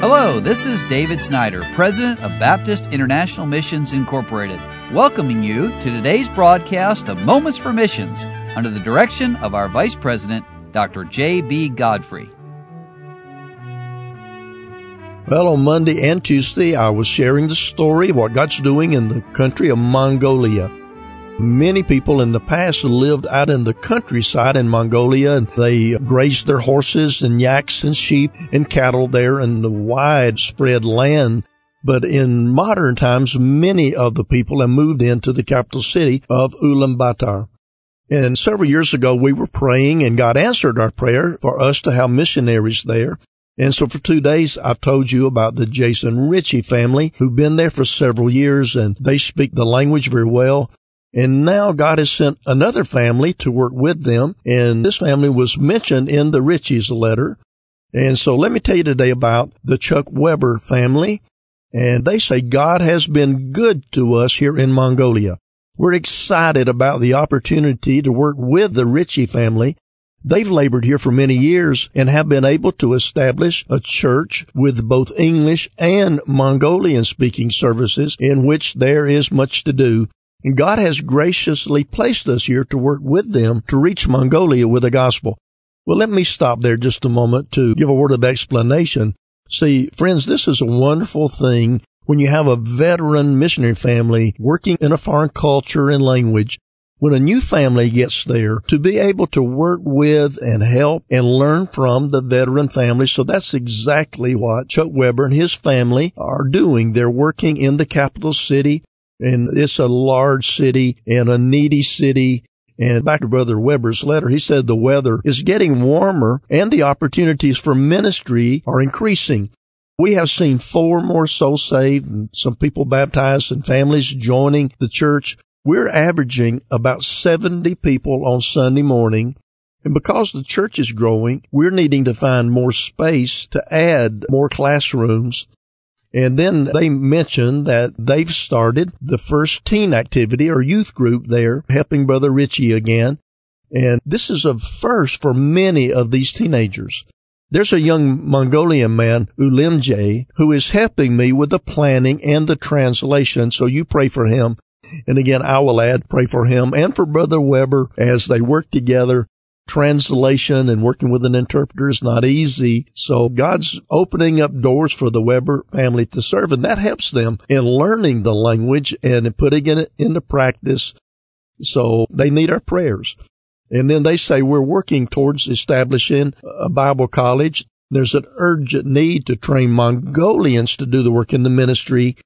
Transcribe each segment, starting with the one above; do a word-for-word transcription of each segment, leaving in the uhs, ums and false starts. Hello, this is David Snyder, President of Baptist International Missions Incorporated, welcoming you to today's broadcast of Moments for Missions under the direction of our Vice President, Doctor J B. Godfrey. Well, on Monday and Tuesday, I was sharing the story of what God's doing in the country of Mongolia. Many people in the past lived out in the countryside in Mongolia, and they grazed their horses and yaks and sheep and cattle there in the widespread land. But in modern times, many of the people have moved into the capital city of Ulaanbaatar. And several years ago, we were praying, and God answered our prayer for us to have missionaries there. And so for two days, I've told you about the Jason Ritchie family who've been there for several years, and they speak the language very well. And now God has sent another family to work with them, and this family was mentioned in the Ritchie's letter. And so let me tell you today about the Chuck Weber family, and they say God has been good to us here in Mongolia. We're excited about the opportunity to work with the Ritchie family. They've labored here for many years and have been able to establish a church with both English and Mongolian-speaking services, in which there is much to do. And God has graciously placed us here to work with them to reach Mongolia with the gospel. Well, let me stop there just a moment to give a word of explanation. See, friends, this is a wonderful thing when you have a veteran missionary family working in a foreign culture and language. When a new family gets there, to be able to work with and help and learn from the veteran family. So that's exactly what Chuck Weber and his family are doing. They're working in the capital city. And it's a large city and a needy city. And back to Brother Weber's letter, he said the weather is getting warmer and the opportunities for ministry are increasing. We have seen four more souls saved and some people baptized and families joining the church. We're averaging about seventy people on Sunday morning. And because the church is growing, we're needing to find more space to add more classrooms. And then they mentioned that they've started the first teen activity or youth group there, helping Brother Ritchie again. And this is a first for many of these teenagers. There's a young Mongolian man, Ulimje, who is helping me with the planning and the translation. So you pray for him. And again, I will add, pray for him and for Brother Weber as they work together. Translation and working with an interpreter is not easy. So God's opening up doors for the Weber family to serve, and that helps them in learning the language and putting it into practice. So they need our prayers. And then they say we're working towards establishing a Bible college. There's an urgent need to train Mongolians to do the work in the ministry.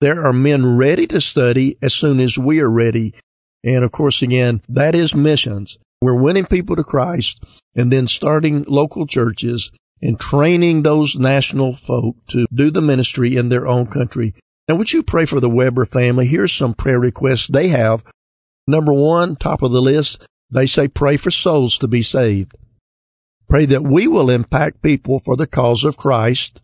There are men ready to study as soon as we are ready. And of course, again, that is missions. We're winning people to Christ and then starting local churches and training those national folk to do the ministry in their own country. Now, would you pray for the Weber family? Here's some prayer requests they have. Number one, top of the list, they say pray for souls to be saved. Pray that we will impact people for the cause of Christ.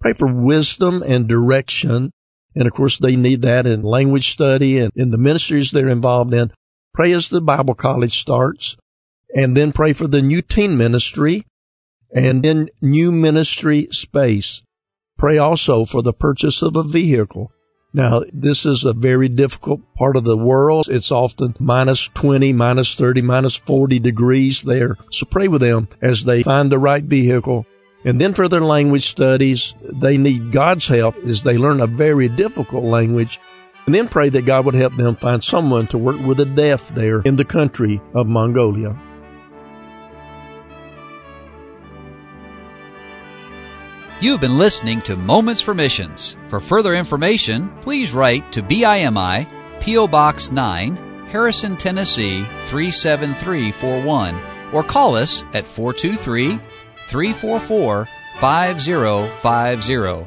Pray for wisdom and direction. And, of course, they need that in language study and in the ministries they're involved in. Pray as the Bible college starts, and then pray for the new teen ministry and then new ministry space. Pray also for the purchase of a vehicle. Now, this is a very difficult part of the world. It's often minus twenty, minus thirty, minus forty degrees there. So pray with them as they find the right vehicle. And then for their language studies, they need God's help as they learn a very difficult language. And then pray that God would help them find someone to work with the deaf there in the country of Mongolia. You've been listening to Moments for Missions. For further information, please write to B I M I, P O. Box nine, Harrison, Tennessee three seven three four one, or call us at four two three, three four four, five zero five zero.